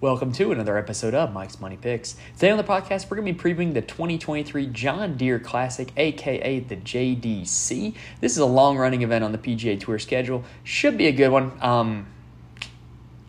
Welcome to another episode of Mike's Money Picks. Today on the podcast, we're going to be previewing the 2023 John Deere Classic, aka the JDC. This is a long-running event on the PGA Tour schedule. Should be a good one.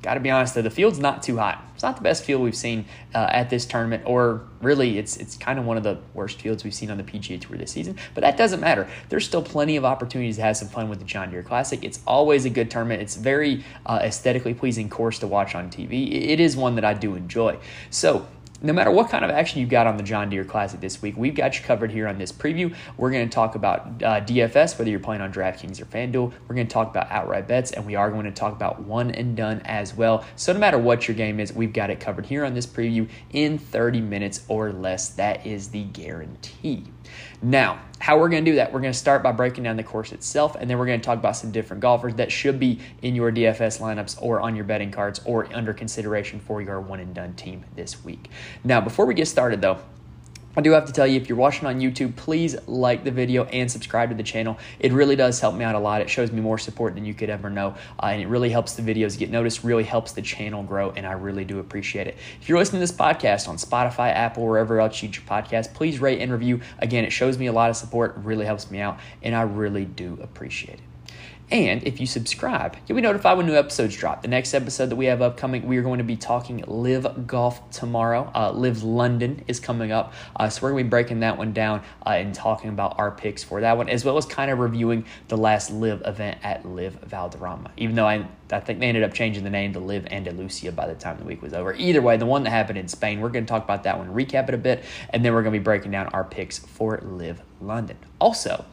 Got to be honest, though, the field's not too hot. It's not the best field we've seen at this tournament, or really, it's kind of one of the worst fields we've seen on the PGA Tour this season. But that doesn't matter. There's still plenty of opportunities to have some fun with the John Deere Classic. It's always a good tournament. It's very aesthetically pleasing course to watch on TV. It is one that I do enjoy. So no matter what kind of action you got on the John Deere Classic this week, we've got you covered here on this preview. We're going to talk about DFS, whether you're playing on DraftKings or FanDuel. We're going to talk about outright bets, and we are going to talk about one and done as well. So no matter what your game is, we've got it covered here on this preview in 30 minutes or less. That is the guarantee. Now, how we're going to do that, we're going to start by breaking down the course itself, and then we're going to talk about some different golfers that should be in your DFS lineups or on your betting cards or under consideration for your one-and-done team this week. Now, before we get started, though, I do have to tell you, if you're watching on YouTube, please like the video and subscribe to the channel. It really does help me out a lot. It shows me more support than you could ever know, and it really helps the videos get noticed, really helps the channel grow, and I really do appreciate it. If you're listening to this podcast on Spotify, Apple, wherever else you get your podcast, please rate and review. Again, it shows me a lot of support, really helps me out, and I really do appreciate it. And if you subscribe, you'll be notified when new episodes drop. The next episode that we have upcoming, we are going to be talking Live Golf tomorrow. Live London is coming up. So we're going to be breaking that one down and talking about our picks for that one, as well as kind of reviewing the last Live event at Live Valderrama, even though I think they ended up changing the name to Live Andalusia by the time the week was over. Either way, the one that happened in Spain, we're going to talk about that one, recap it a bit, and then we're going to be breaking down our picks for Live London. Also,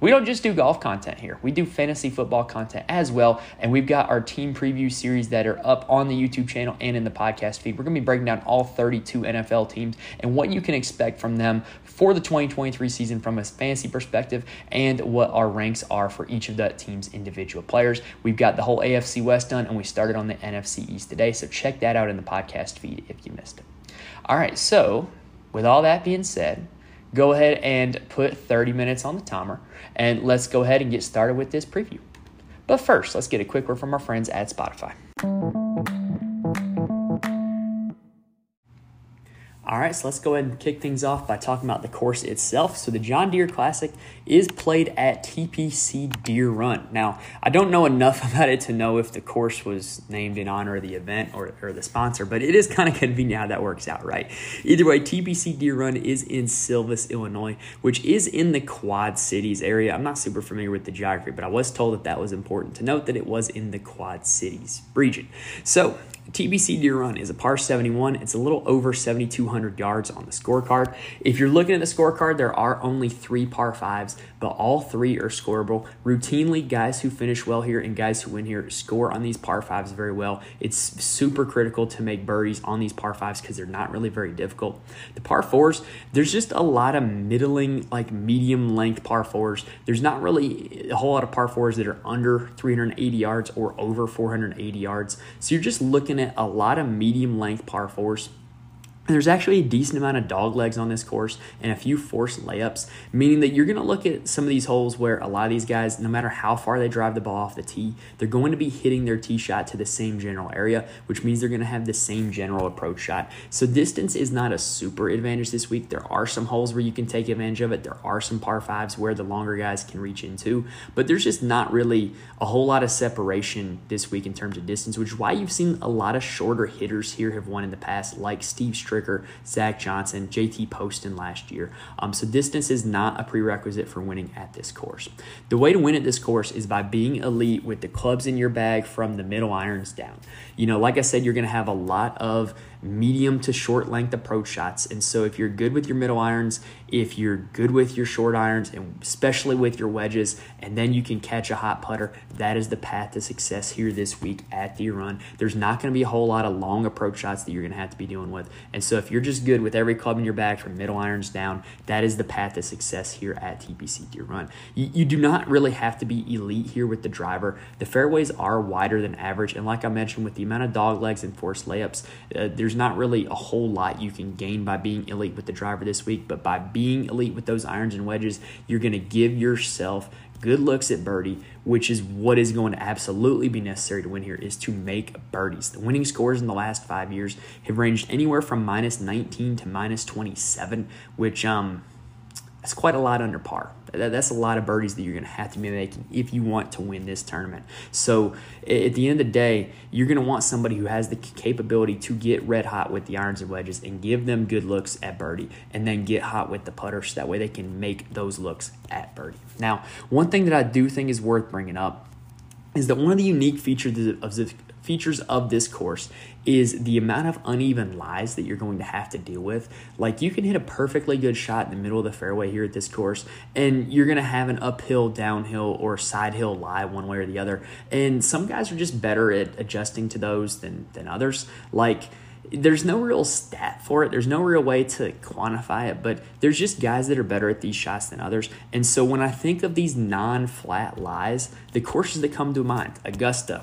we don't just do golf content here. We do fantasy football content as well, and we've got our team preview series that are up on the YouTube channel and in the podcast feed. We're going to be breaking down all 32 NFL teams and what you can expect from them for the 2023 season from a fantasy perspective and what our ranks are for each of that team's individual players. We've got the whole AFC West done, and we started on the NFC East today, so check that out in the podcast feed if you missed it. All right, so with all that being said, go ahead and put 30 minutes on the timer, and let's go ahead and get started with this preview. But first, let's get a quick word from our friends at Spotify. All right, so let's go ahead and kick things off by talking about the course itself. So the John Deere Classic is played at TPC Deere Run. Now, I don't know enough about it to know if the course was named in honor of the event or the sponsor, but it is kind of convenient how that works out, right? Either way, TPC Deere Run is in Silvis, Illinois, which is in the Quad Cities area. I'm not super familiar with the geography, but I was told that that was important to note, that it was in the Quad Cities region. So TPC Deere Run is a par 71. It's a little over 7,200 yards on the scorecard. If you're looking at the scorecard, there are only three par 5s, but all three are scoreable. Routinely, guys who finish well here and guys who win here score on these par 5s very well. It's super critical to make birdies on these par 5s because they're not really very difficult. The par 4s, there's just a lot of middling, like medium length par 4s. There's not really a whole lot of par 4s that are under 380 yards or over 480 yards. So you're just looking at a lot of medium length par 4s. There's actually a decent amount of dog legs on this course and a few forced layups, meaning that you're going to look at some of these holes where a lot of these guys, no matter how far they drive the ball off the tee, they're going to be hitting their tee shot to the same general area, which means they're going to have the same general approach shot. So distance is not a super advantage this week. There are some holes where you can take advantage of it. There are some par 5s where the longer guys can reach into, but there's just not really a whole lot of separation this week in terms of distance, which is why you've seen a lot of shorter hitters here have won in the past, like Steve Stricker, Zach Johnson, JT Poston last year. So distance is not a prerequisite for winning at this course. The way to win at this course is by being elite with the clubs in your bag from the middle irons down. You know, like I said, you're going to have a lot of medium to short length approach shots. And so if you're good with your middle irons, if you're good with your short irons, and especially with your wedges, and then you can catch a hot putter, that is the path to success here this week at the run. There's not going to be a whole lot of long approach shots that you're going to have to be dealing with. And so if you're just good with every club in your bag from middle irons down, that is the path to success here at TPC Deere Run. You do not really have to be elite here with the driver. The fairways are wider than average. And like I mentioned, with the amount of dog legs and forced layups, there's there's not really a whole lot you can gain by being elite with the driver this week, but by being elite with those irons and wedges, you're going to give yourself good looks at birdie, which is what is going to absolutely be necessary to win here, is to make birdies. The winning scores in the last 5 years have ranged anywhere from minus 19 to minus 27, which that's quite a lot under par. That's a lot of birdies that you're going to have to be making if you want to win this tournament. So at the end of the day, you're going to want somebody who has the capability to get red hot with the irons and wedges and give them good looks at birdie, and then get hot with the putter so that way they can make those looks at birdie. Now, one thing that I do think is worth bringing up is that one of the unique features of this course is the amount of uneven lies that you're going to have to deal with. Like, you can hit a perfectly good shot in the middle of the fairway here at this course, and you're going to have an uphill, downhill, or side hill lie one way or the other. And some guys are just better at adjusting to those than others. Like, there's no real stat for it. There's no real way to quantify it, but there's just guys that are better at these shots than others. And so when I think of these non-flat lies, the courses that come to mind: Augusta,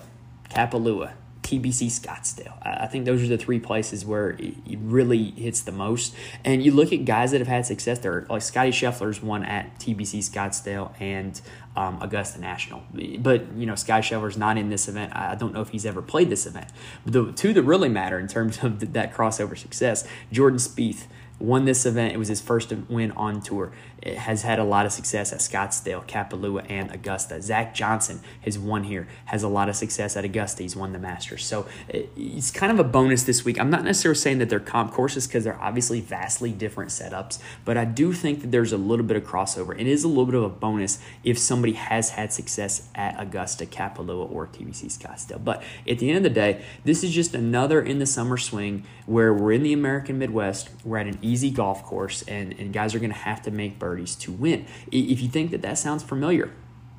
Kapalua, TBC Scottsdale. I think those are the three places where it really hits the most. And you look at guys that have had success there, like Scotty Scheffler's won at TBC Scottsdale and Augusta National. But, you know, Scotty Scheffler's not in this event. I don't know if he's ever played this event. But the two that really matter in terms of that crossover success: Jordan Spieth won this event. It was his first win on tour. It has had a lot of success at Scottsdale, Kapalua, and Augusta. Zach Johnson has won here, has a lot of success at Augusta. He's won the Masters. So it's kind of a bonus this week. I'm not necessarily saying that they're comp courses, because they're obviously vastly different setups, but I do think that there's a little bit of crossover. It is a little bit of a bonus if somebody has had success at Augusta, Kapalua, or TPC Scottsdale. But at the end of the day, this is just another in the summer swing where we're in the American Midwest. We're at an easy golf course, and guys are going to have to make birdies to win. If you think that sounds familiar,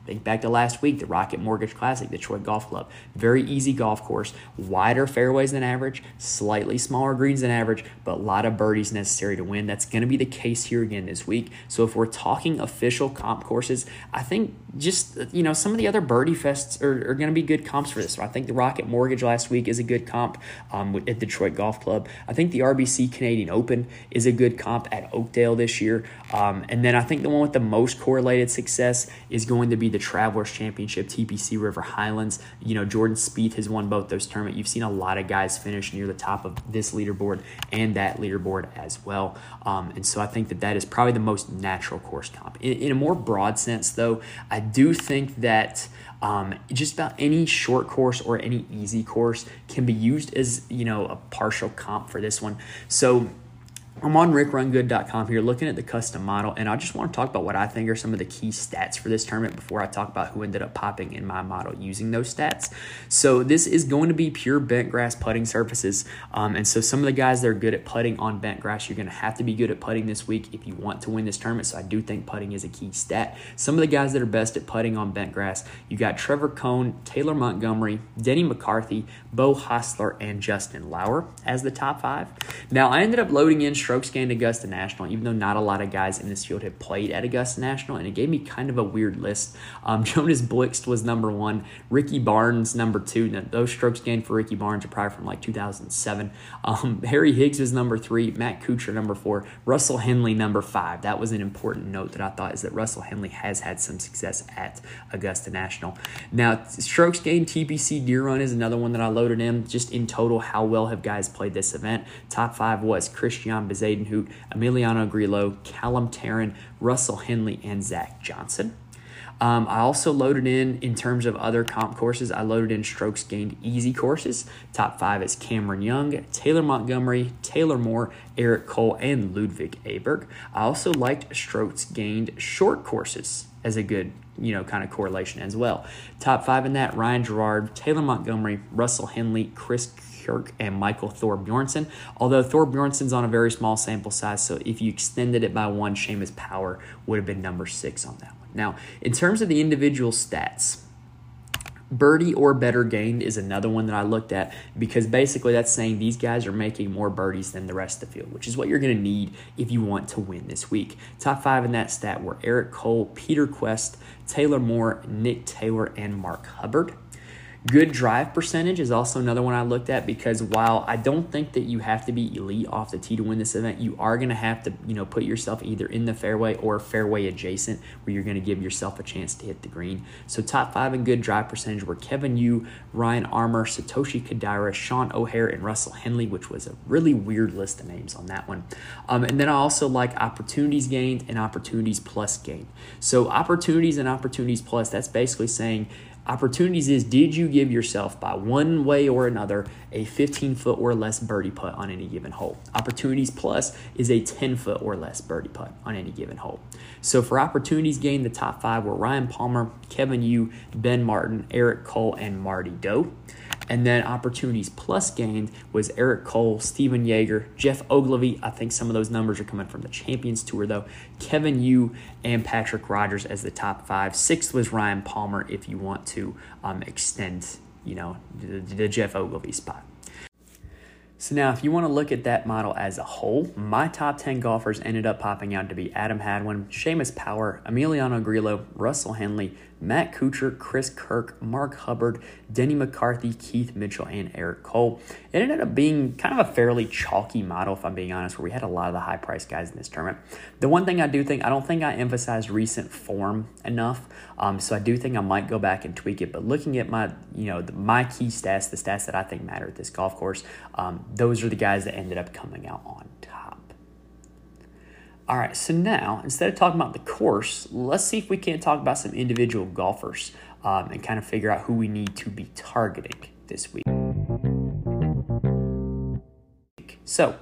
think back to last week, the Rocket Mortgage Classic, Detroit Golf Club. Very easy golf course, wider fairways than average, slightly smaller greens than average, but a lot of birdies necessary to win. That's going to be the case here again this week. So if we're talking official comp courses, I think just, you know, some of the other birdie fests are going to be good comps for this. So I think the Rocket Mortgage last week is a good comp at Detroit Golf Club. I think the RBC Canadian Open is a good comp at Oakdale this year. And then I think the one with the most correlated success is going to be the Travelers Championship, TPC River Highlands. You know, Jordan Spieth has won both those tournaments. You've seen a lot of guys finish near the top of this leaderboard and that leaderboard as well. And so I think that is probably the most natural course comp. In a more broad sense, though, I do think that just about any short course or any easy course can be used as, you know, a partial comp for this one. So I'm on rickrungood.com here looking at the custom model, and I just want to talk about what I think are some of the key stats for this tournament before I talk about who ended up popping in my model using those stats. So this is going to be pure bent grass putting surfaces, and so some of the guys that are good at putting on bent grass, you're going to have to be good at putting this week if you want to win this tournament, so I do think putting is a key stat. Some of the guys that are best at putting on bent grass, you got Trevor Cone, Taylor Montgomery, Denny McCarthy, Bo Hostler, and Justin Lower as the top five. Now, I ended up loading in strokes gained Augusta National, even though not a lot of guys in this field have played at Augusta National, and it gave me kind of a weird list. Jonas Blixt was number one, Ricky Barnes number two. Now, those strokes gained for Ricky Barnes are probably from like 2007. Harry Higgs was number three, Matt Kuchar number four, Russell Henley number five. That was an important note that I thought, is that Russell Henley has had some success at Augusta National. Now, strokes gained TPC Deere Run is another one that I loaded in. Just in total, how well have guys played this event? Top five was Christian Bezadenhout, Emiliano Grillo, Callum Tarren, Russell Henley, and Zach Johnson. I also loaded in terms of other comp courses, I loaded in strokes gained easy courses. Top five is Cameron Young, Taylor Montgomery, Taylor Moore, Eric Cole, and Ludvig Åberg. I also liked strokes gained short courses as a good, you know, kind of correlation as well. Top five in that, Ryan Gerard, Taylor Montgomery, Russell Henley, Chris Kirk, and Michael Thorbjornsson. Although Thorbjornsson's on a very small sample size, so if you extended it by one, Seamus Power would have been number six on that one. Now, in terms of the individual stats, birdie or better gained is another one that I looked at, because basically that's saying these guys are making more birdies than the rest of the field, which is what you're going to need if you want to win this week. Top five in that stat were Eric Cole, Peter Kuest, Taylor Moore, Nick Taylor, and Mark Hubbard. Good drive percentage is also another one I looked at, because while I don't think that you have to be elite off the tee to win this event, you are going to have to, you know, put yourself either in the fairway or fairway adjacent where you're going to give yourself a chance to hit the green. So top five in good drive percentage were Kevin Yu, Ryan Armour, Satoshi Kodaira, Sean O'Hare, and Russell Henley, which was a really weird list of names on that one. And then I also like opportunities gained and opportunities plus gained. So opportunities and opportunities plus, that's basically saying opportunities is, did you give yourself by one way or another a 15-foot or less birdie putt on any given hole? Opportunities plus is a 10-foot or less birdie putt on any given hole. So for opportunities gained, the top five were Ryan Palmer, Kevin Yu, Ben Martin, Eric Cole, and Marty Doe. And then opportunities plus gained was Eric Cole, Stephen Jaeger, Jeff Ogilvie. I think some of those numbers are coming from the Champions Tour, though. Kevin Yu and Patrick Rogers as the top five. Sixth was Ryan Palmer, if you want to extend, you know, the Jeff Ogilvie spot. So now if you want to look at that model as a whole, my top 10 golfers ended up popping out to be Adam Hadwin, Seamus Power, Emiliano Grillo, Russell Henley, Matt Kuchar, Chris Kirk, Mark Hubbard, Denny McCarthy, Keith Mitchell, and Eric Cole. It ended up being kind of a fairly chalky model, if I'm being honest, where we had a lot of the high-priced guys in this tournament. The one thing I do think, I don't think I emphasized recent form enough, so I do think I might go back and tweak it. But looking at my, you know, my key stats, the stats that I think matter at this golf course, those are the guys that ended up coming out on top. All right, so now, instead of talking about the course, let's see if we can't talk about some individual golfers and kind of figure out who we need to be targeting this week. So,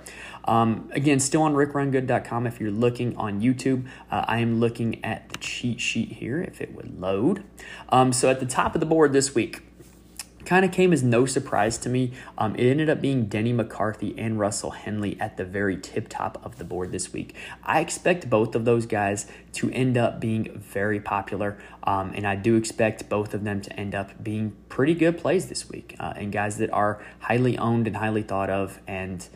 again, still on rickrungood.com if you're looking on YouTube. I am looking at the cheat sheet here, if it would load. So at the top of the board this week, kind of came as no surprise to me. It ended up being Denny McCarthy and Russell Henley at the very tip top of the board this week. I expect both of those guys to end up being very popular, and I do expect both of them to end up being pretty good plays this week, and guys that are highly owned and highly thought of, and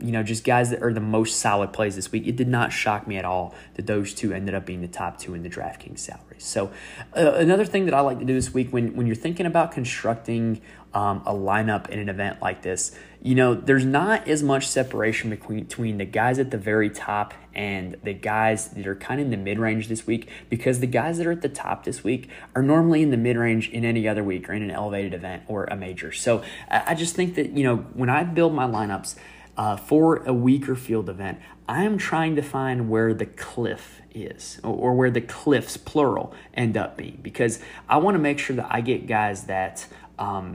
you know, just guys that are the most solid plays this week. It did not shock me at all that those two ended up being the top two in the DraftKings salaries. So another thing that I like to do this week when you're thinking about constructing a lineup in an event like this, you know, there's not as much separation between the guys at the very top and the guys that are kind of in the mid-range this week, because the guys that are at the top this week are normally in the mid-range in any other week or in an elevated event or a major. So I just think that, you know, when I build my lineups, for a weaker field event, I am trying to find where the cliff is, or where the cliffs, plural, end up being, because I want to make sure that I get guys that not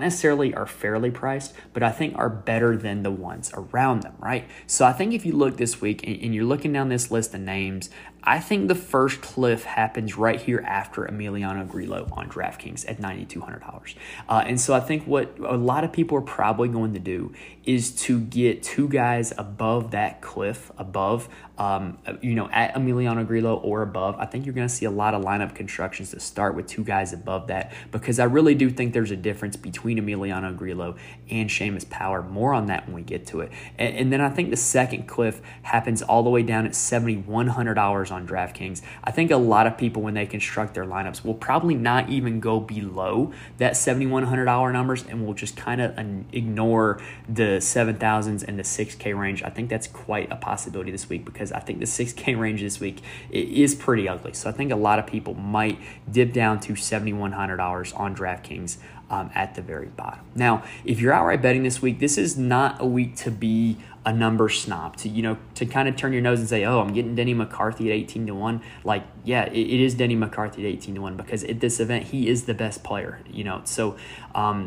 necessarily are fairly priced, but I think are better than the ones around them, right? So I think if you look this week and you're looking down this list of names, I think the first cliff happens right here after Emiliano Grillo on DraftKings at $9,200. And so I think what a lot of people are probably going to do is to get two guys above that cliff, above, you know, at Emiliano Grillo or above. I think you're going to see a lot of lineup constructions that start with two guys above that, because I really do think there's a difference between Emiliano Grillo and Seamus Power. More on that when we get to it. And then I think the second cliff happens all the way down at $7,100 on DraftKings. I think a lot of people, when they construct their lineups, will probably not even go below that $7,100 numbers, and will just kind of ignore the 7,000s and the 6K range. I think that's quite a possibility this week, because I think the 6K range this week is pretty ugly. So I think a lot of people might dip down to $7,100 on DraftKings at the very bottom. Now, if you're outright betting this week, this is not a week to be a number snob, to, you know, to kind of turn your nose and say, oh, I'm getting Denny McCarthy at 18-1. Like, yeah, it is Denny McCarthy at 18-1, because at this event, he is the best player, you know. So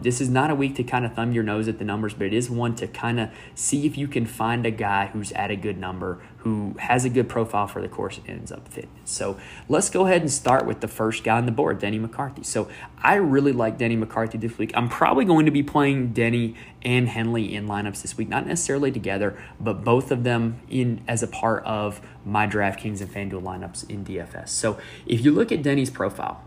this is not a week to kind of thumb your nose at the numbers, but it is one to kind of see if you can find a guy who's at a good number, who has a good profile for the course and ends up fitting. So let's go ahead and start with the first guy on the board, Denny McCarthy. So I really like Denny McCarthy this week. I'm probably going to be playing Denny and Henley in lineups this week, not necessarily together, but both of them in as a part of my DraftKings and FanDuel lineups in DFS. So if you look at Denny's profile,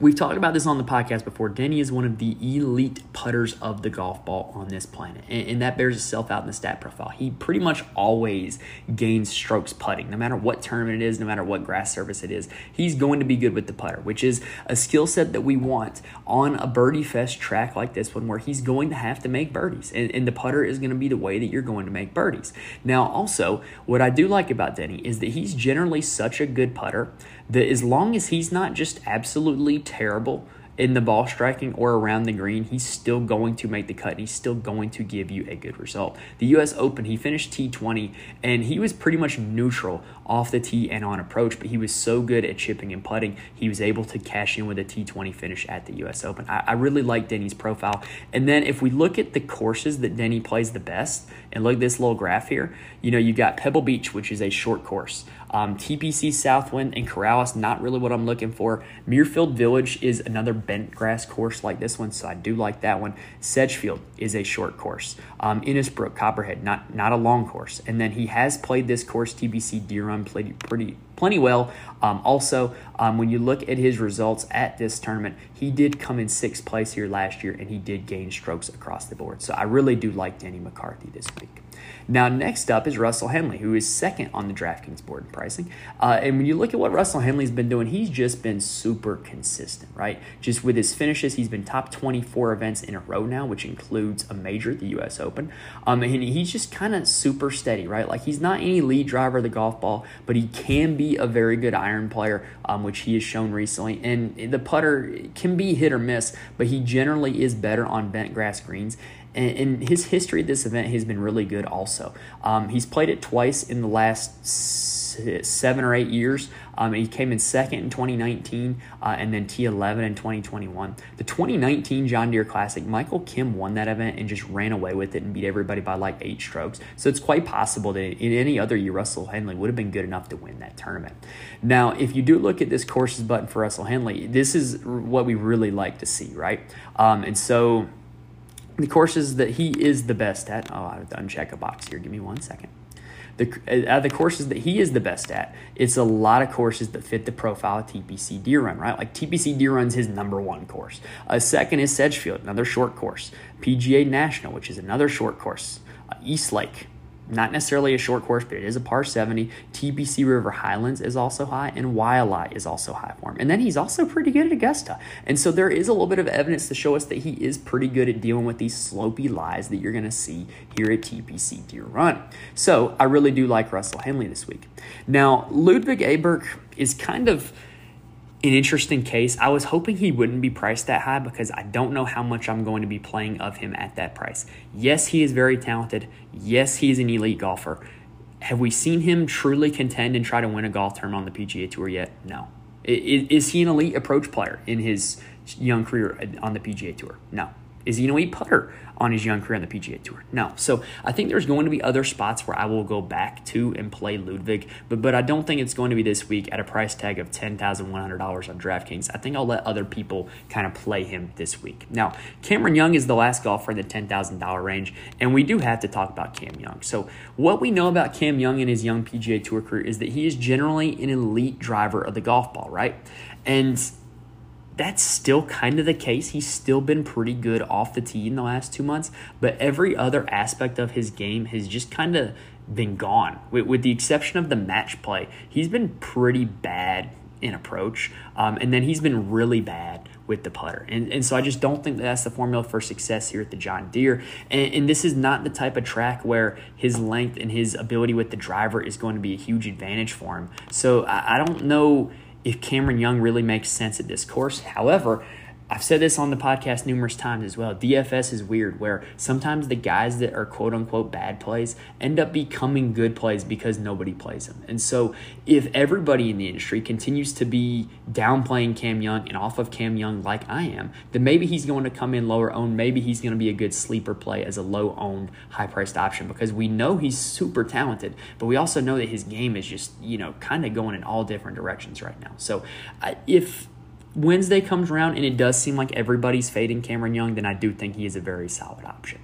We've talked about this on the podcast before. Denny is one of the elite putters of the golf ball on this planet, and that bears itself out in the stat profile. He pretty much always gains strokes putting, no matter what tournament it is, no matter what grass surface it is. He's going to be good with the putter, which is a skill set that we want on a birdie-fest track like this one, where he's going to have to make birdies, and the putter is going to be the way that you're going to make birdies. Now, also, what I do like about Denny is that he's generally such a good putter that as long as he's not just absolutely terrible in the ball striking or around the green, he's still going to make the cut, and he's still going to give you a good result. The U.S. Open, he finished T20, and he was pretty much neutral off the tee and on approach, but he was so good at chipping and putting, he was able to cash in with a T20 finish at the U.S. Open. I really like Denny's profile. And then if we look at the courses that Denny plays the best, and look at this little graph here, you know, you got Pebble Beach, which is a short course. TPC Southwind and Corrales, not really what I'm looking for. Muirfield Village is another bent grass course like this one, so I do like that one. Sedgefield is a short course. Innisbrook, Copperhead, not a long course. And then he has played this course, TPC Deere Run, played plenty well. When you look at his results at this tournament, he did come in sixth place here last year, and he did gain strokes across the board. So I really do like Denny McCarthy this week. Now, next up is Russell Henley, who is second on the DraftKings board in pricing. And when you look at what Russell Henley's been doing, he's just been super consistent, right? Just with his finishes, he's been top 24 events in a row now, which includes a major at the U.S. Open. And he's just kind of super steady, right? Like, he's not any lead driver of the golf ball, but he can be a very good iron player, which he has shown recently. And the putter can be hit or miss, but he generally is better on bent grass greens. And his history at this event has been really good also. He's played it twice in the last 7 or 8 years. He came in second in 2019 and then T11 in 2021. The 2019 John Deere Classic, Michael Kim won that event and just ran away with it and beat everybody by like 8 strokes. So it's quite possible that in any other year, Russell Henley would have been good enough to win that tournament. Now, if you do look at this courses button for Russell Henley, this is what we really like to see, right? And so... the courses that he is the best at, oh, I have to uncheck a box here. Give me 1 second. The courses that he is the best at, it's a lot of courses that fit the profile of TPC Deere Run, right? Like TPC Deere Run's his number one course. Second is Sedgefield, another short course. PGA National, which is another short course. Eastlake. Not necessarily a short course, but it is a par 70. TPC River Highlands is also high, and Wylie is also high for him. And then he's also pretty good at Augusta. And so there is a little bit of evidence to show us that he is pretty good at dealing with these slopey lies that you're going to see here at TPC Deere Run. So I really do like Russell Henley this week. Now, Ludvig Åberg is kind of an interesting case. I was hoping he wouldn't be priced that high because I don't know how much I'm going to be playing of him at that price. Yes, he is very talented. Yes, he is an elite golfer. Have we seen him truly contend and try to win a golf tournament on the PGA Tour yet? No. Is he an elite approach player in his young career on the PGA Tour? No. Is he an elite putter on his young career on the PGA Tour? No. So I think there's going to be other spots where I will go back to and play Ludvig, but I don't think it's going to be this week at a price tag of $10,100 on DraftKings. I think I'll let other people kind of play him this week. Now, Cameron Young is the last golfer in the $10,000 range, and we do have to talk about Cam Young. So what we know about Cam Young and his young PGA Tour career is that he is generally an elite driver of the golf ball, right? And that's still kind of the case. He's still been pretty good off the tee in the last 2 months, but every other aspect of his game has just kind of been gone. With the exception of the match play, he's been pretty bad in approach, and then he's been really bad with the putter. And so I just don't think that's the formula for success here at the John Deere. And this is not the type of track where his length and his ability with the driver is going to be a huge advantage for him. So I don't know if Cameron Young really makes sense at this course. However, I've said this on the podcast numerous times as well. DFS is weird, where sometimes the guys that are quote-unquote bad plays end up becoming good plays because nobody plays them. And so if everybody in the industry continues to be downplaying Cam Young and off of Cam Young like I am, then maybe he's going to come in lower owned. Maybe he's going to be a good sleeper play as a low-owned, high-priced option because we know he's super talented, but we also know that his game is just, kind of going in all different directions right now. So if Wednesday comes around and it does seem like everybody's fading Cameron Young, then I do think he is a very solid option.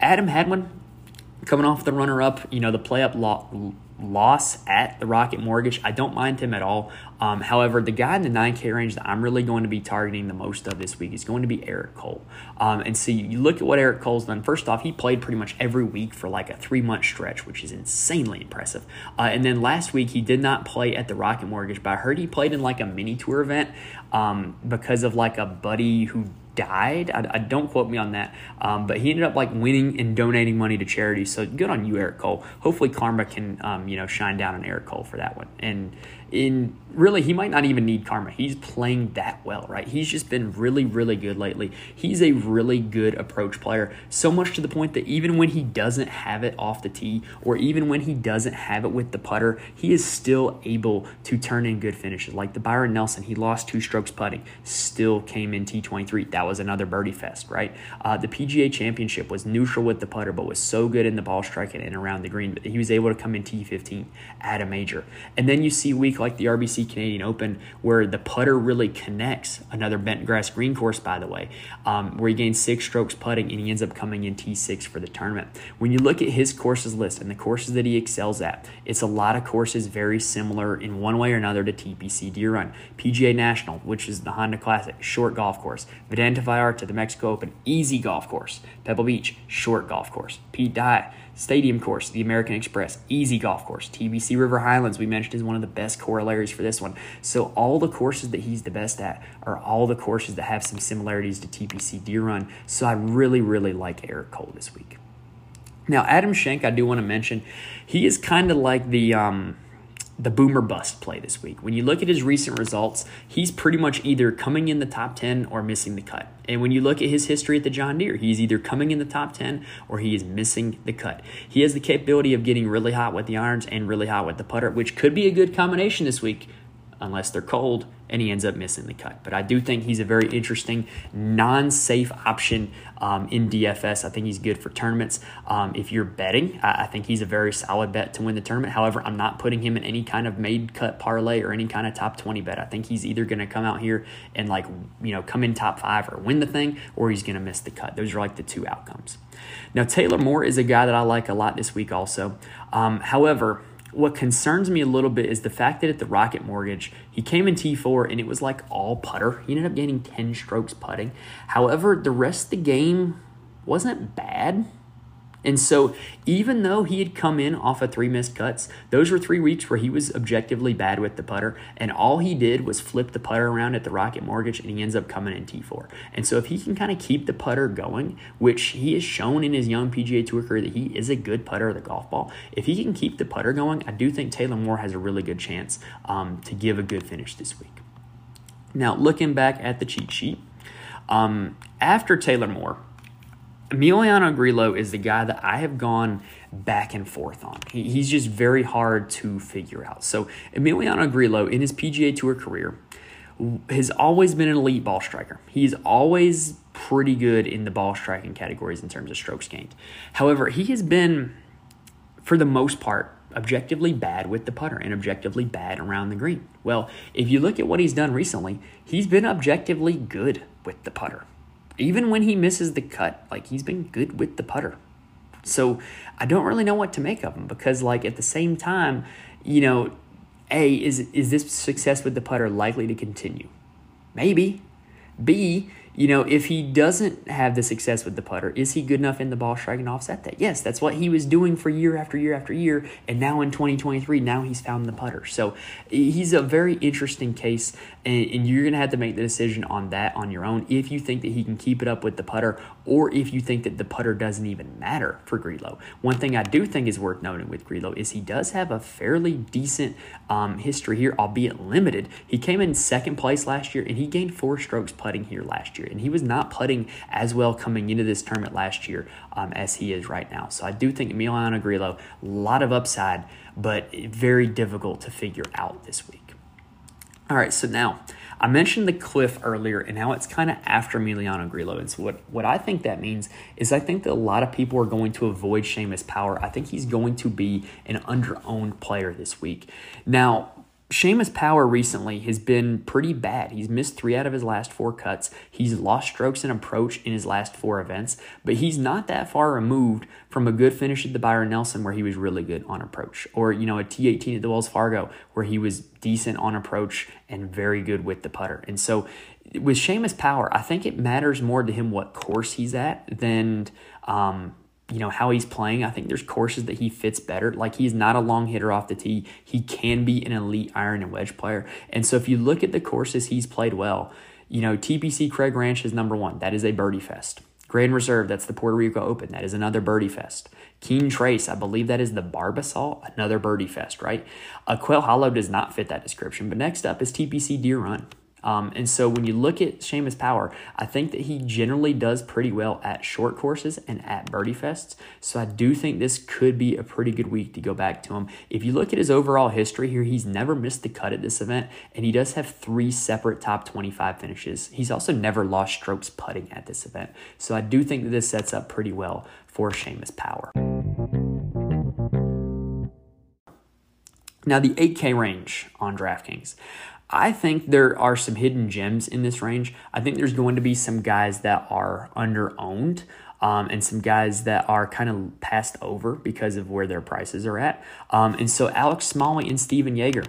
Adam Hadwin, coming off the runner-up, the play-up loss at the Rocket Mortgage. I don't mind him at all. However, the guy in the 9K range that I'm really going to be targeting the most of this week is going to be Eric Cole. And so you look at what Eric Cole's done. First off, he played pretty much every week for like a 3-month stretch, which is insanely impressive. And then last week, he did not play at the Rocket Mortgage, but I heard he played in like a mini tour event because of like a buddy who died. I don't quote me on that, but he ended up like winning and donating money to charity. So good on you, Eric Cole. Hopefully karma can shine down on Eric Cole for that one. And in really, he might not even need karma. He's playing that well, right? He's just been really, really good lately. He's a really good approach player, so much to the point that even when he doesn't have it off the tee, or even when he doesn't have it with the putter, he is still able to turn in good finishes. Like the Byron Nelson, he lost 2 strokes putting, still came in T23. That was another birdie fest, right? The PGA Championship was neutral with the putter, but was so good in the ball striking and around the green, but he was able to come in T15 at a major. And then you see week like the RBC Canadian Open, where the putter really connects, another bent grass green course, by the way, where he gains 6 strokes putting and he ends up coming in T6 for the tournament. When you look at his courses list and the courses that he excels at, it's a lot of courses very similar in one way or another to TPC Deere Run, PGA National, which is the Honda Classic, short golf course, Vidanta Vallarta, the Mexico Open, easy golf course, Pebble Beach, short golf course, Pete Dye, Stadium Course, the American Express, easy golf course, TPC River Highlands, we mentioned is one of the best corollaries for this one. So all the courses that he's the best at are all the courses that have some similarities to TPC Deere Run. So I really, really like Eric Cole this week. Now, Adam Schenk, I do want to mention, he is kind of like the boomer bust play this week. When you look at his recent results, he's pretty much either coming in the top 10 or missing the cut. And when you look at his history at the John Deere, he's either coming in the top 10 or he is missing the cut. He has the capability of getting really hot with the irons and really hot with the putter, which could be a good combination this week, unless they're cold and he ends up missing the cut. But I do think he's a very interesting, non-safe option in DFS. I think he's good for tournaments. If you're betting, I think he's a very solid bet to win the tournament. However, I'm not putting him in any kind of made cut parlay or any kind of top 20 bet. I think he's either going to come out here and come in top 5 or win the thing, or he's going to miss the cut. Those are like the two outcomes. Now, Taylor Moore is a guy that I like a lot this week also. However, what concerns me a little bit is the fact that at the Rocket Mortgage, he came in T4 and it was like all putter. He ended up gaining 10 strokes putting. However, the rest of the game wasn't bad. And so even though he had come in off of 3 missed cuts, those were 3 weeks where he was objectively bad with the putter, and all he did was flip the putter around at the Rocket Mortgage, and he ends up coming in T4. And so if he can kind of keep the putter going, which he has shown in his young PGA Tour career that he is a good putter of the golf ball, if he can keep the putter going, I do think Taylor Moore has a really good chance to give a good finish this week. Now, looking back at the cheat sheet, after Taylor Moore, Emiliano Grillo is the guy that I have gone back and forth on. He's just very hard to figure out. So Emiliano Grillo, in his PGA Tour career, has always been an elite ball striker. He's always pretty good in the ball striking categories in terms of strokes gained. However, he has been, for the most part, objectively bad with the putter and objectively bad around the green. Well, if you look at what he's done recently, he's been objectively good with the putter. Even when he misses the cut, he's been good with the putter. So I don't really know what to make of him because, at the same time, A, is this success with the putter likely to continue? Maybe. B, if he doesn't have the success with the putter, is he good enough in the ball striking to offset that? Yes, that's what he was doing for year after year after year, and now in 2023, now he's found the putter. So he's a very interesting case, and you're going to have to make the decision on that on your own if you think that he can keep it up with the putter or if you think that the putter doesn't even matter for Grillo. One thing I do think is worth noting with Grillo is he does have a fairly decent history here, albeit limited. He came in 2nd place last year, and he gained 4 strokes putting here last year. And he was not putting as well coming into this tournament last year as he is right now. So I do think Emiliano Grillo, a lot of upside, but very difficult to figure out this week. All right, so now I mentioned the cliff earlier and how it's kind of after Emiliano Grillo. And so what I think that means is I think that a lot of people are going to avoid Seamus Power. I think he's going to be an under-owned player this week. Now, Seamus Power recently has been pretty bad. He's missed 3 out of his last 4 cuts. He's lost strokes and approach in his last 4 events, but he's not that far removed from a good finish at the Byron Nelson where he was really good on approach, or, you know, a T18 at the Wells Fargo where he was decent on approach and very good with the putter. And so with Seamus Power, I think it matters more to him what course he's at than you know, how he's playing. I think there's courses that he fits better. Like, he's not a long hitter off the tee. He can be an elite iron and wedge player. And so if you look at the courses he's played well, you know, TPC Craig Ranch is number 1. That is a birdie fest. Grand Reserve, that's the Puerto Rico Open. That is another birdie fest. Keene Trace, I believe that is the Barbasol, another birdie fest, right? Quail Hollow does not fit that description. But next up is TPC Deere Run. And so when you look at Seamus Power, I think that he generally does pretty well at short courses and at birdie fests. So I do think this could be a pretty good week to go back to him. If you look at his overall history here, he's never missed the cut at this event, and he does have 3 separate top 25 finishes. He's also never lost strokes putting at this event. So I do think that this sets up pretty well for Seamus Power. Now, the 8K range on DraftKings. I think there are some hidden gems in this range. I think there's going to be some guys that are under-owned and some guys that are kind of passed over because of where their prices are at. And so Alex Smalley and Stephen Jaeger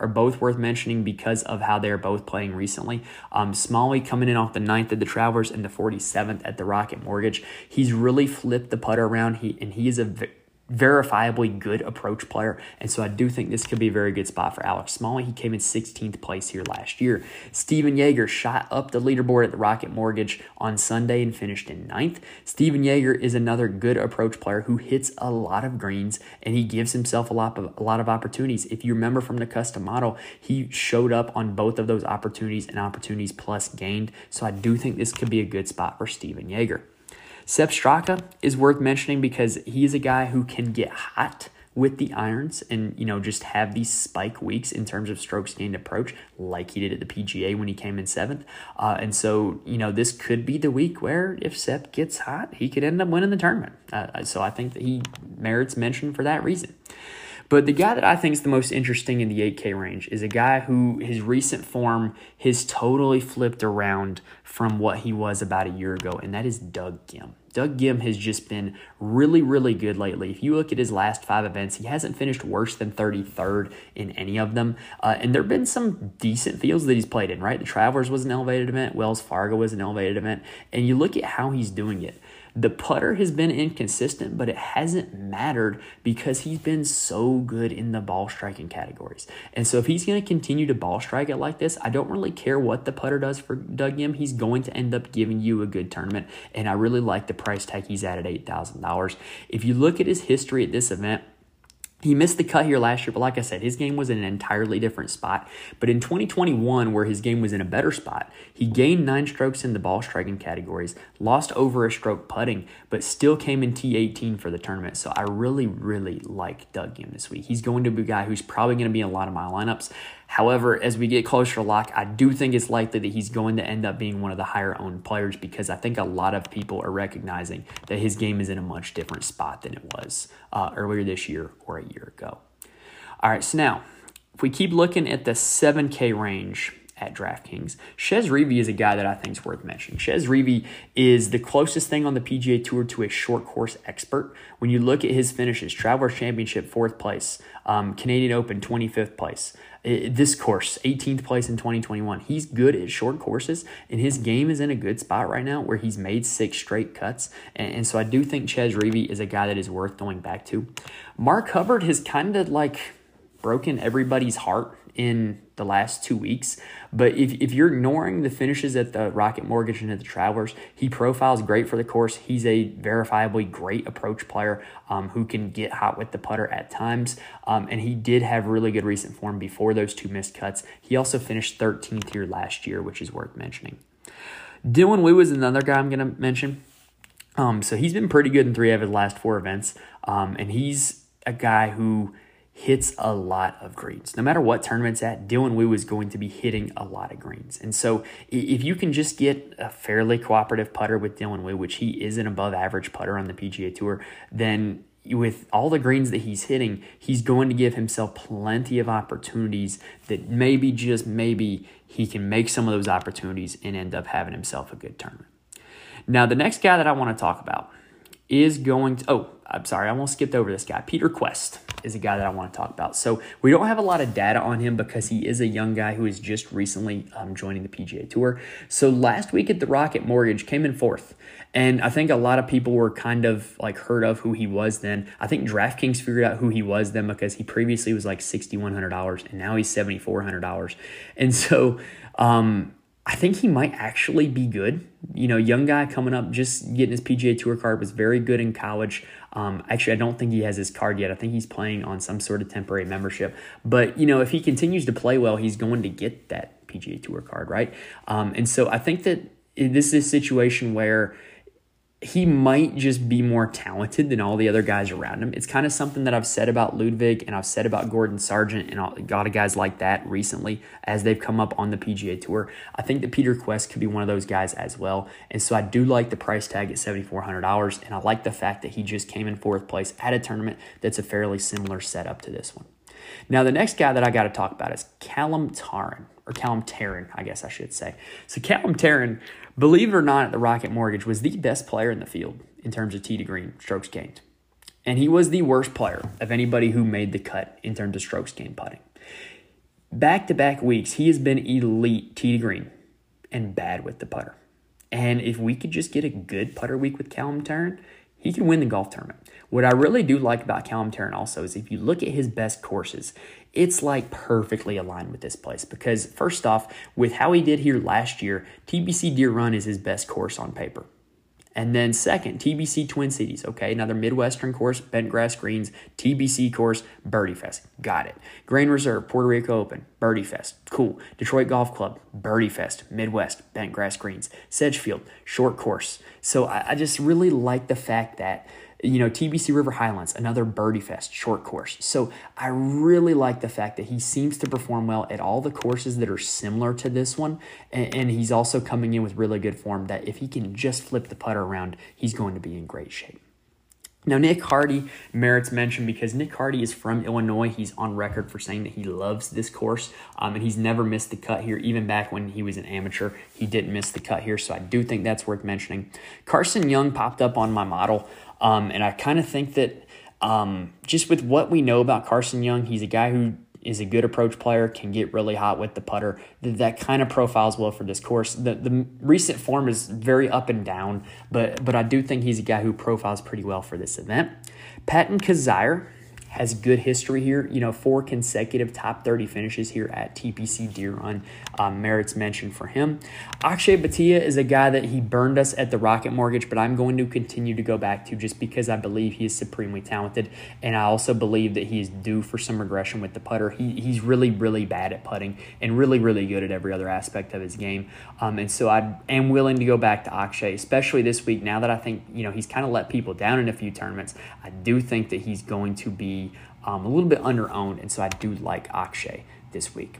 are both worth mentioning because of how they're both playing recently. Smalley coming in off the 9th at the Travelers and the 47th at the Rocket Mortgage. He's really flipped the putter around, and he is a verifiably good approach player, and so I do think this could be a very good spot for Alex Smalley. He came in 16th place here last year. Stephen Jaeger shot up the leaderboard at the Rocket Mortgage on Sunday and finished in 9th. Stephen Jaeger is another good approach player who hits a lot of greens, and he gives himself a lot of opportunities. If you remember from the custom model, he showed up on both of those opportunities and opportunities plus gained, so I do think this could be a good spot for Stephen Jaeger. Sepp Straka is worth mentioning because he's a guy who can get hot with the irons and, you know, just have these spike weeks in terms of strokes gained approach like he did at the PGA when he came in 7th. And so, you know, this could be the week where if Sepp gets hot, he could end up winning the tournament. So I think that he merits mention for that reason. But the guy that I think is the most interesting in the 8K range is a guy who his recent form has totally flipped around from what he was about a year ago, and that is Doug Ghim. Doug Ghim has just been really, really good lately. If you look at his last 5 events, he hasn't finished worse than 33rd in any of them. And there have been some decent fields that he's played in, right? The Travelers was an elevated event. Wells Fargo was an elevated event. And you look at how he's doing it. The putter has been inconsistent, but it hasn't mattered because he's been so good in the ball striking categories. And so if he's going to continue to ball strike it like this, I don't really care what the putter does for Doug Ghim. He's going to end up giving you a good tournament, and I really like the price tag he's at $8,000. If you look at his history at this event, he missed the cut here last year, but like I said, his game was in an entirely different spot. But in 2021, where his game was in a better spot, he gained 9 strokes in the ball striking categories, lost over a stroke putting, but still came in T18 for the tournament. So I really, really like Doug Ghim this week. He's going to be a guy who's probably going to be in a lot of my lineups. However, as we get closer to lock, I do think it's likely that he's going to end up being one of the higher owned players because I think a lot of people are recognizing that his game is in a much different spot than it was earlier this year or a year ago. All right, so now if we keep looking at the 7K range at DraftKings, Chez Reavie is a guy that I think is worth mentioning. Chez Reavie is the closest thing on the PGA Tour to a short course expert. When you look at his finishes, Travelers Championship 4th place, Canadian Open 25th place, this course, 18th place in 2021. He's good at short courses, and his game is in a good spot right now where he's made 6 straight cuts. And so I do think Chez Reavie is a guy that is worth going back to. Mark Hubbard has kind of like broken everybody's heart in the last 2 weeks. But if you're ignoring the finishes at the Rocket Mortgage and at the Travelers, he profiles great for the course. He's a verifiably great approach player who can get hot with the putter at times. And he did have really good recent form before those 2 missed cuts. He also finished 13th here last year, which is worth mentioning. Dylan Wu is another guy I'm going to mention. So he's been pretty good in 3 of his last 4 events. And he's a guy who hits a lot of greens. No matter what tournament's at, Dylan Wu is going to be hitting a lot of greens. And so if you can just get a fairly cooperative putter with Dylan Wu, which he is an above average putter on the PGA Tour, then with all the greens that he's hitting, he's going to give himself plenty of opportunities that maybe, just maybe, he can make some of those opportunities and end up having himself a good tournament. Now, the next guy that I want to talk about is going to, I almost skipped over this guy. Peter Kuest is a guy that I want to talk about. So we don't have a lot of data on him because he is a young guy who is just recently joining the PGA Tour. So last week at the Rocket Mortgage, came in fourth. And I think a lot of people were kind of like heard of who he was then. I think DraftKings figured out who he was then because he previously was like $6,100 and now he's $7,400. And so I think he might actually be good. You know, young guy coming up, just getting his PGA Tour card, was very good in college. Actually, I don't think he has his card yet. I think he's playing on some sort of temporary membership. But, you know, if he continues to play well, he's going to get that PGA Tour card, right? And so I think that this is a situation where he might just be more talented than all the other guys around him. It's kind of something that I've said about Ludvig and I've said about Gordon Sargent and a lot of guys like that recently as they've come up on the PGA Tour. I think that Peter Kuest could be one of those guys as well. And so I do like the price tag at $7,400, and I like the fact that he just came in fourth place at a tournament that's a fairly similar setup to this one. Now, the next guy that I got to talk about is Callum Tarren, I guess I should say. So Callum Tarren, believe it or not, at the Rocket Mortgage was the best player in the field in terms of tee to green, strokes gained. And he was the worst player of anybody who made the cut in terms of strokes gained putting. Back-to-back weeks, he has been elite tee to green and bad with the putter. And if we could just get a good putter week with Callum Tarren, he could win the golf tournament. What I really do like about Callum Tarren also is if you look at his best courses, it's like perfectly aligned with this place because first off, with how he did here last year, TPC Deere Run is his best course on paper. And then second, TBC Twin Cities, okay, another Midwestern course, bent grass greens, TBC course, Birdie Fest, got it. Grand Reserve, Puerto Rico Open, Birdie Fest, cool. Detroit Golf Club, Birdie Fest, Midwest, bent grass greens, Sedgefield, short course. So I just really like the fact that, you know, TPC River Highlands, another Birdie Fest, short course. So I really like the fact that he seems to perform well at all the courses that are similar to this one. And he's also coming in with really good form that if he can just flip the putter around, he's going to be in great shape. Now, Nick Hardy merits mention because Nick Hardy is from Illinois. He's on record for saying that he loves this course, and he's never missed the cut here. Even back when he was an amateur, he didn't miss the cut here, so I do think that's worth mentioning. Carson Young popped up on my model, and I kind of think that just with what we know about Carson Young, he's a guy who is a good approach player, can get really hot with the putter. That kind of profiles well for this course. The recent form is very up and down, but I do think he's a guy who profiles pretty well for this event. Patton Kizzire has good history here. You know, 4 consecutive top 30 finishes here at TPC Deere Run. Merits mention for him. Akshay Bhatia is a guy that he burned us at the Rocket Mortgage, but I'm going to continue to go back to just because I believe he is supremely talented, and I also believe that he is due for some regression with the putter. He's really, really bad at putting and really, really good at every other aspect of his game. And so I am willing to go back to Akshay, especially this week now that I think, you know, he's kind of let people down in a few tournaments. I do think that he's going to be a little bit under-owned, and so I do like Akshay this week.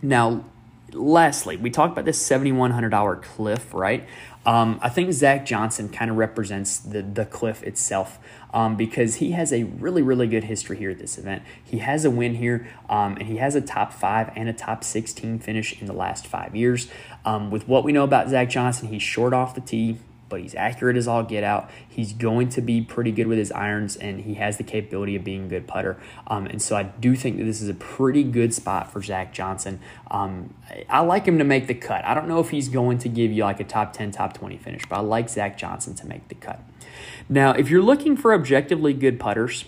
Now, lastly, we talked about this $7,100 cliff, right? I think Zach Johnson kind of represents the cliff itself because he has a really, really good history here at this event. He has a win here, and he has a top 5 and a top 16 finish in the last 5 years. With what we know about Zach Johnson, he's short off the tee, but he's accurate as all get out. He's going to be pretty good with his irons, and he has the capability of being a good putter. And so I do think that this is a pretty good spot for Zach Johnson. I like him to make the cut. I don't know if he's going to give you like a top 10, top 20 finish, but I like Zach Johnson to make the cut. Now, if you're looking for objectively good putters,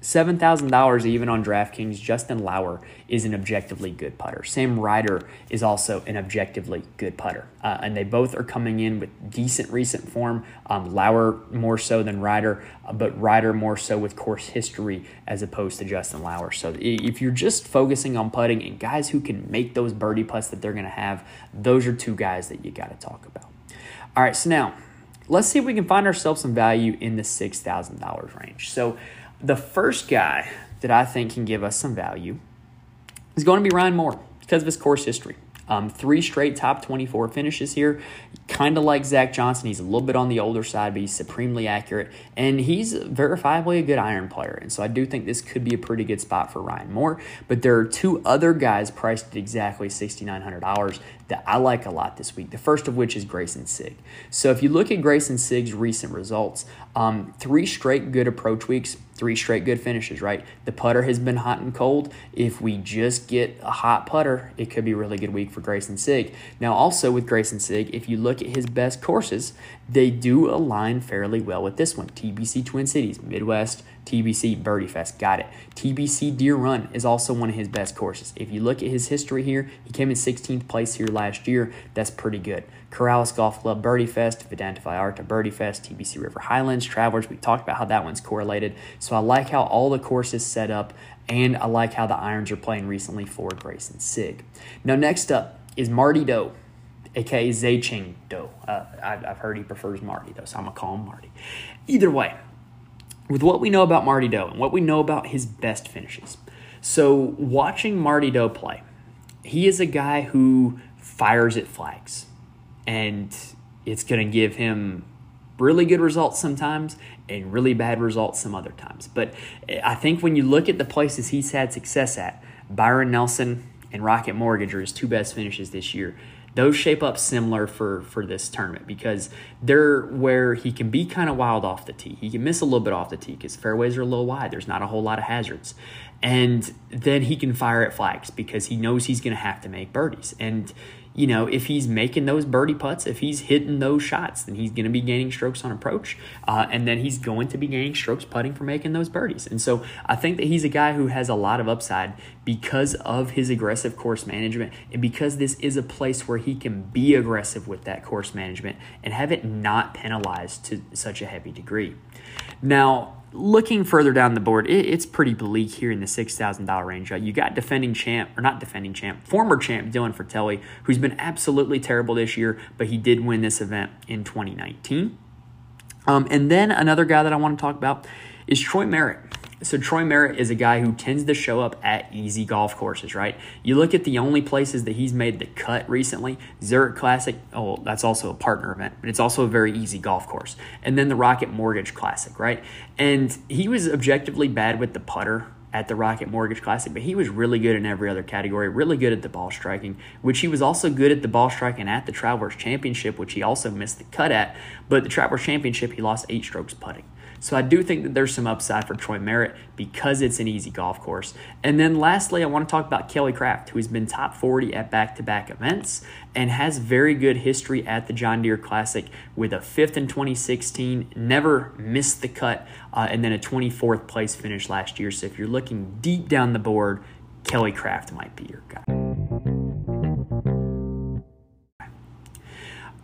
$7,000 even on DraftKings, Justin Lower is an objectively good putter. Sam Ryder is also an objectively good putter. And they both are coming in with decent recent form, Lower more so than Ryder, but Ryder more so with course history as opposed to Justin Lower. So if you're just focusing on putting and guys who can make those birdie putts that they're going to have, those are two guys that you got to talk about. All right, so now let's see if we can find ourselves some value in the $6,000 range. So the first guy that I think can give us some value is going to be Ryan Moore because of his course history. Three straight top 24 finishes here. Kind of like Zach Johnson, he's a little bit on the older side, but he's supremely accurate, and he's verifiably a good iron player. And so I do think this could be a pretty good spot for Ryan Moore. But there are two other guys priced at exactly $6,900 that I like a lot this week, the first of which is Grayson Sigg. So if you look at Grayson Sigg's recent results, three straight good approach weeks, three straight good finishes, right? The putter has been hot and cold. If we just get a hot putter, it could be a really good week for Grayson Sigg. Now, also with Grayson Sigg, if you look at his best courses, they do align fairly well with this one. TPC Twin Cities, Midwest, TBC Birdie Fest, got it. TPC Deere Run is also one of his best courses. If you look at his history here, he came in 16th place here last year. That's pretty good. Corrales Golf Club Birdie Fest, Vedanta Vallarta Birdie Fest, TPC River Highlands, Travelers. We talked about how that one's correlated. So I like how all the courses set up, and I like how the irons are playing recently for Grayson Sigg. Now, next up is Marty Doe, aka Zaycheng Doe. I've heard he prefers Marty Doe, so I'm going to call him Marty. Either way, with what we know about Marty Doe and what we know about his best finishes. So watching Marty Doe play, he is a guy who fires at flags, and it's going to give him really good results sometimes and really bad results some other times. But I think when you look at the places he's had success at, Byron Nelson and Rocket Mortgage are his two best finishes this year. Those shape up similar for this tournament because they're where he can be kind of wild off the tee. He can miss a little bit off the tee because fairways are a little wide. There's not a whole lot of hazards. And then he can fire at flags because he knows he's going to have to make birdies. And, you know, if he's making those birdie putts, if he's hitting those shots, then he's going to be gaining strokes on approach. And then he's going to be gaining strokes putting for making those birdies. And so I think that he's a guy who has a lot of upside because of his aggressive course management and because this is a place where he can be aggressive with that course management and have it not penalized to such a heavy degree. Now, looking further down the board, it's pretty bleak here in the $6,000 range. You got former champ Dylan Fratelli, who's been absolutely terrible this year, but he did win this event in 2019. And then another guy that I want to talk about is Troy Merritt. So Troy Merritt is a guy who tends to show up at easy golf courses, right? You look at the only places that he's made the cut recently, Zurich Classic, oh, that's also a partner event, but it's also a very easy golf course. And then the Rocket Mortgage Classic, right? And he was objectively bad with the putter at the Rocket Mortgage Classic, but he was really good in every other category, really good at the ball striking, which he was also good at the ball striking at the Travelers Championship, which he also missed the cut at, but the Travelers Championship, he lost 8 strokes putting. So I do think that there's some upside for Troy Merritt because it's an easy golf course. And then lastly, I want to talk about Kelly Craft, who has been top 40 at back-to-back events and has very good history at the John Deere Classic with a 5th in 2016, never missed the cut, and then a 24th place finish last year. So if you're looking deep down the board, Kelly Craft might be your guy.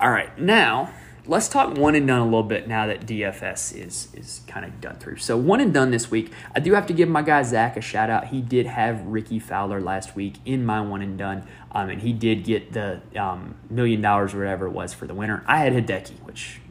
All right, now let's talk one and done a little bit now that DFS is kind of done through. So one and done this week, I do have to give my guy Zach a shout out. He did have Ricky Fowler last week in my one and done, and he did get the $1 million or whatever it was for the winner. I had Hideki, which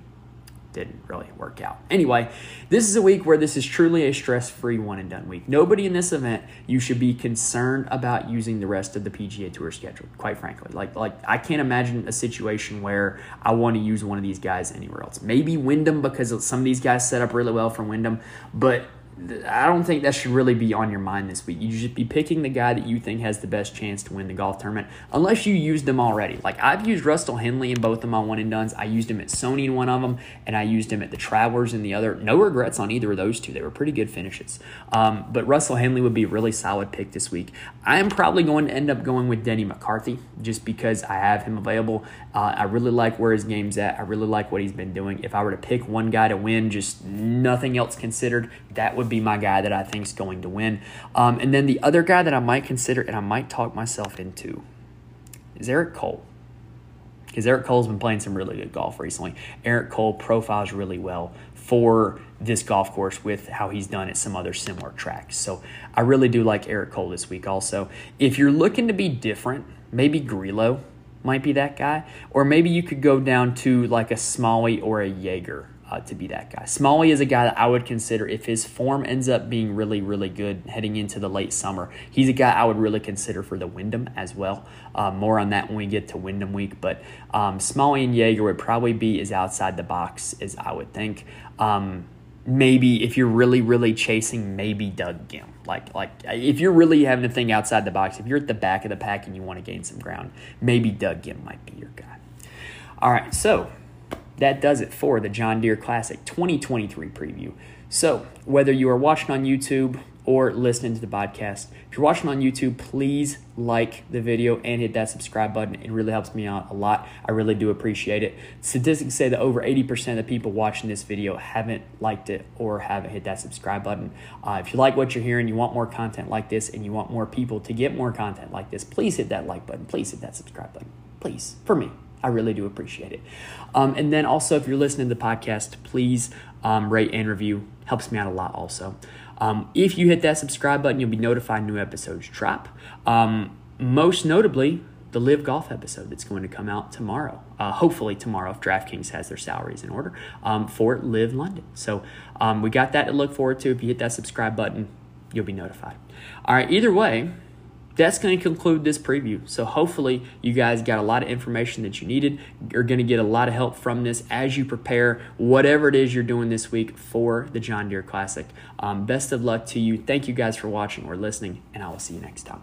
didn't really work out. Anyway, this is a week where this is truly a stress-free one-and-done week. Nobody in this event you should be concerned about using the rest of the PGA Tour schedule, quite frankly. Like I can't imagine a situation where I want to use one of these guys anywhere else. Maybe Wyndham because some of these guys set up really well for Wyndham, but I don't think that should really be on your mind this week. You should be picking the guy that you think has the best chance to win the golf tournament, unless you used them already. Like I've used Russell Henley in both of my one and dones. I used him at Sony in one of them, and I used him at the Travelers in the other. No regrets on either of those two. They were pretty good finishes. But Russell Henley would be a really solid pick this week. I am probably going to end up going with Denny McCarthy just because I have him available. I really like where his game's at. I really like what he's been doing. If I were to pick one guy to win, just nothing else considered, that would be my guy that I think is going to win. And then the other guy that I might consider and I might talk myself into is Eric Cole. Because Eric Cole's been playing some really good golf recently. Eric Cole profiles really well for this golf course with how he's done at some other similar tracks. So I really do like Eric Cole this week also. If you're looking to be different, maybe Grillo might be that guy. Or maybe you could go down to like a Smalley or a Jaeger. to be that guy. Smalley is a guy that I would consider if his form ends up being really, really good heading into the late summer. He's a guy I would really consider for the Wyndham as well. More on that when we get to Wyndham week. But Smalley and Jaeger would probably be as outside the box as I would think. Maybe if you're really, really chasing, maybe Doug Ghim. Like if you're really having a thing outside the box, if you're at the back of the pack and you want to gain some ground, maybe Doug Ghim might be your guy. All right, so that does it for the John Deere Classic 2023 preview. So whether you are watching on YouTube or listening to the podcast, if you're watching on YouTube, please like the video and hit that subscribe button. It really helps me out a lot. I really do appreciate it. Statistics say that over 80% of the people watching this video haven't liked it or haven't hit that subscribe button. If you like what you're hearing, you want more content like this, and you want more people to get more content like this, please hit that like button. Please hit that subscribe button. Please, for me. I really do appreciate it. And then also, if you're listening to the podcast, please rate and review. Helps me out a lot also. If you hit that subscribe button, you'll be notified new episodes drop. Most notably, the Live Golf episode that's going to come out tomorrow. Hopefully tomorrow, if DraftKings has their salaries in order, for Live London. So we got that to look forward to. If you hit that subscribe button, you'll be notified. All right, either way, that's going to conclude this preview. So hopefully you guys got a lot of information that you needed. You're going to get a lot of help from this as you prepare whatever it is you're doing this week for the John Deere Classic. Best of luck to you. Thank you guys for watching or listening, and I will see you next time.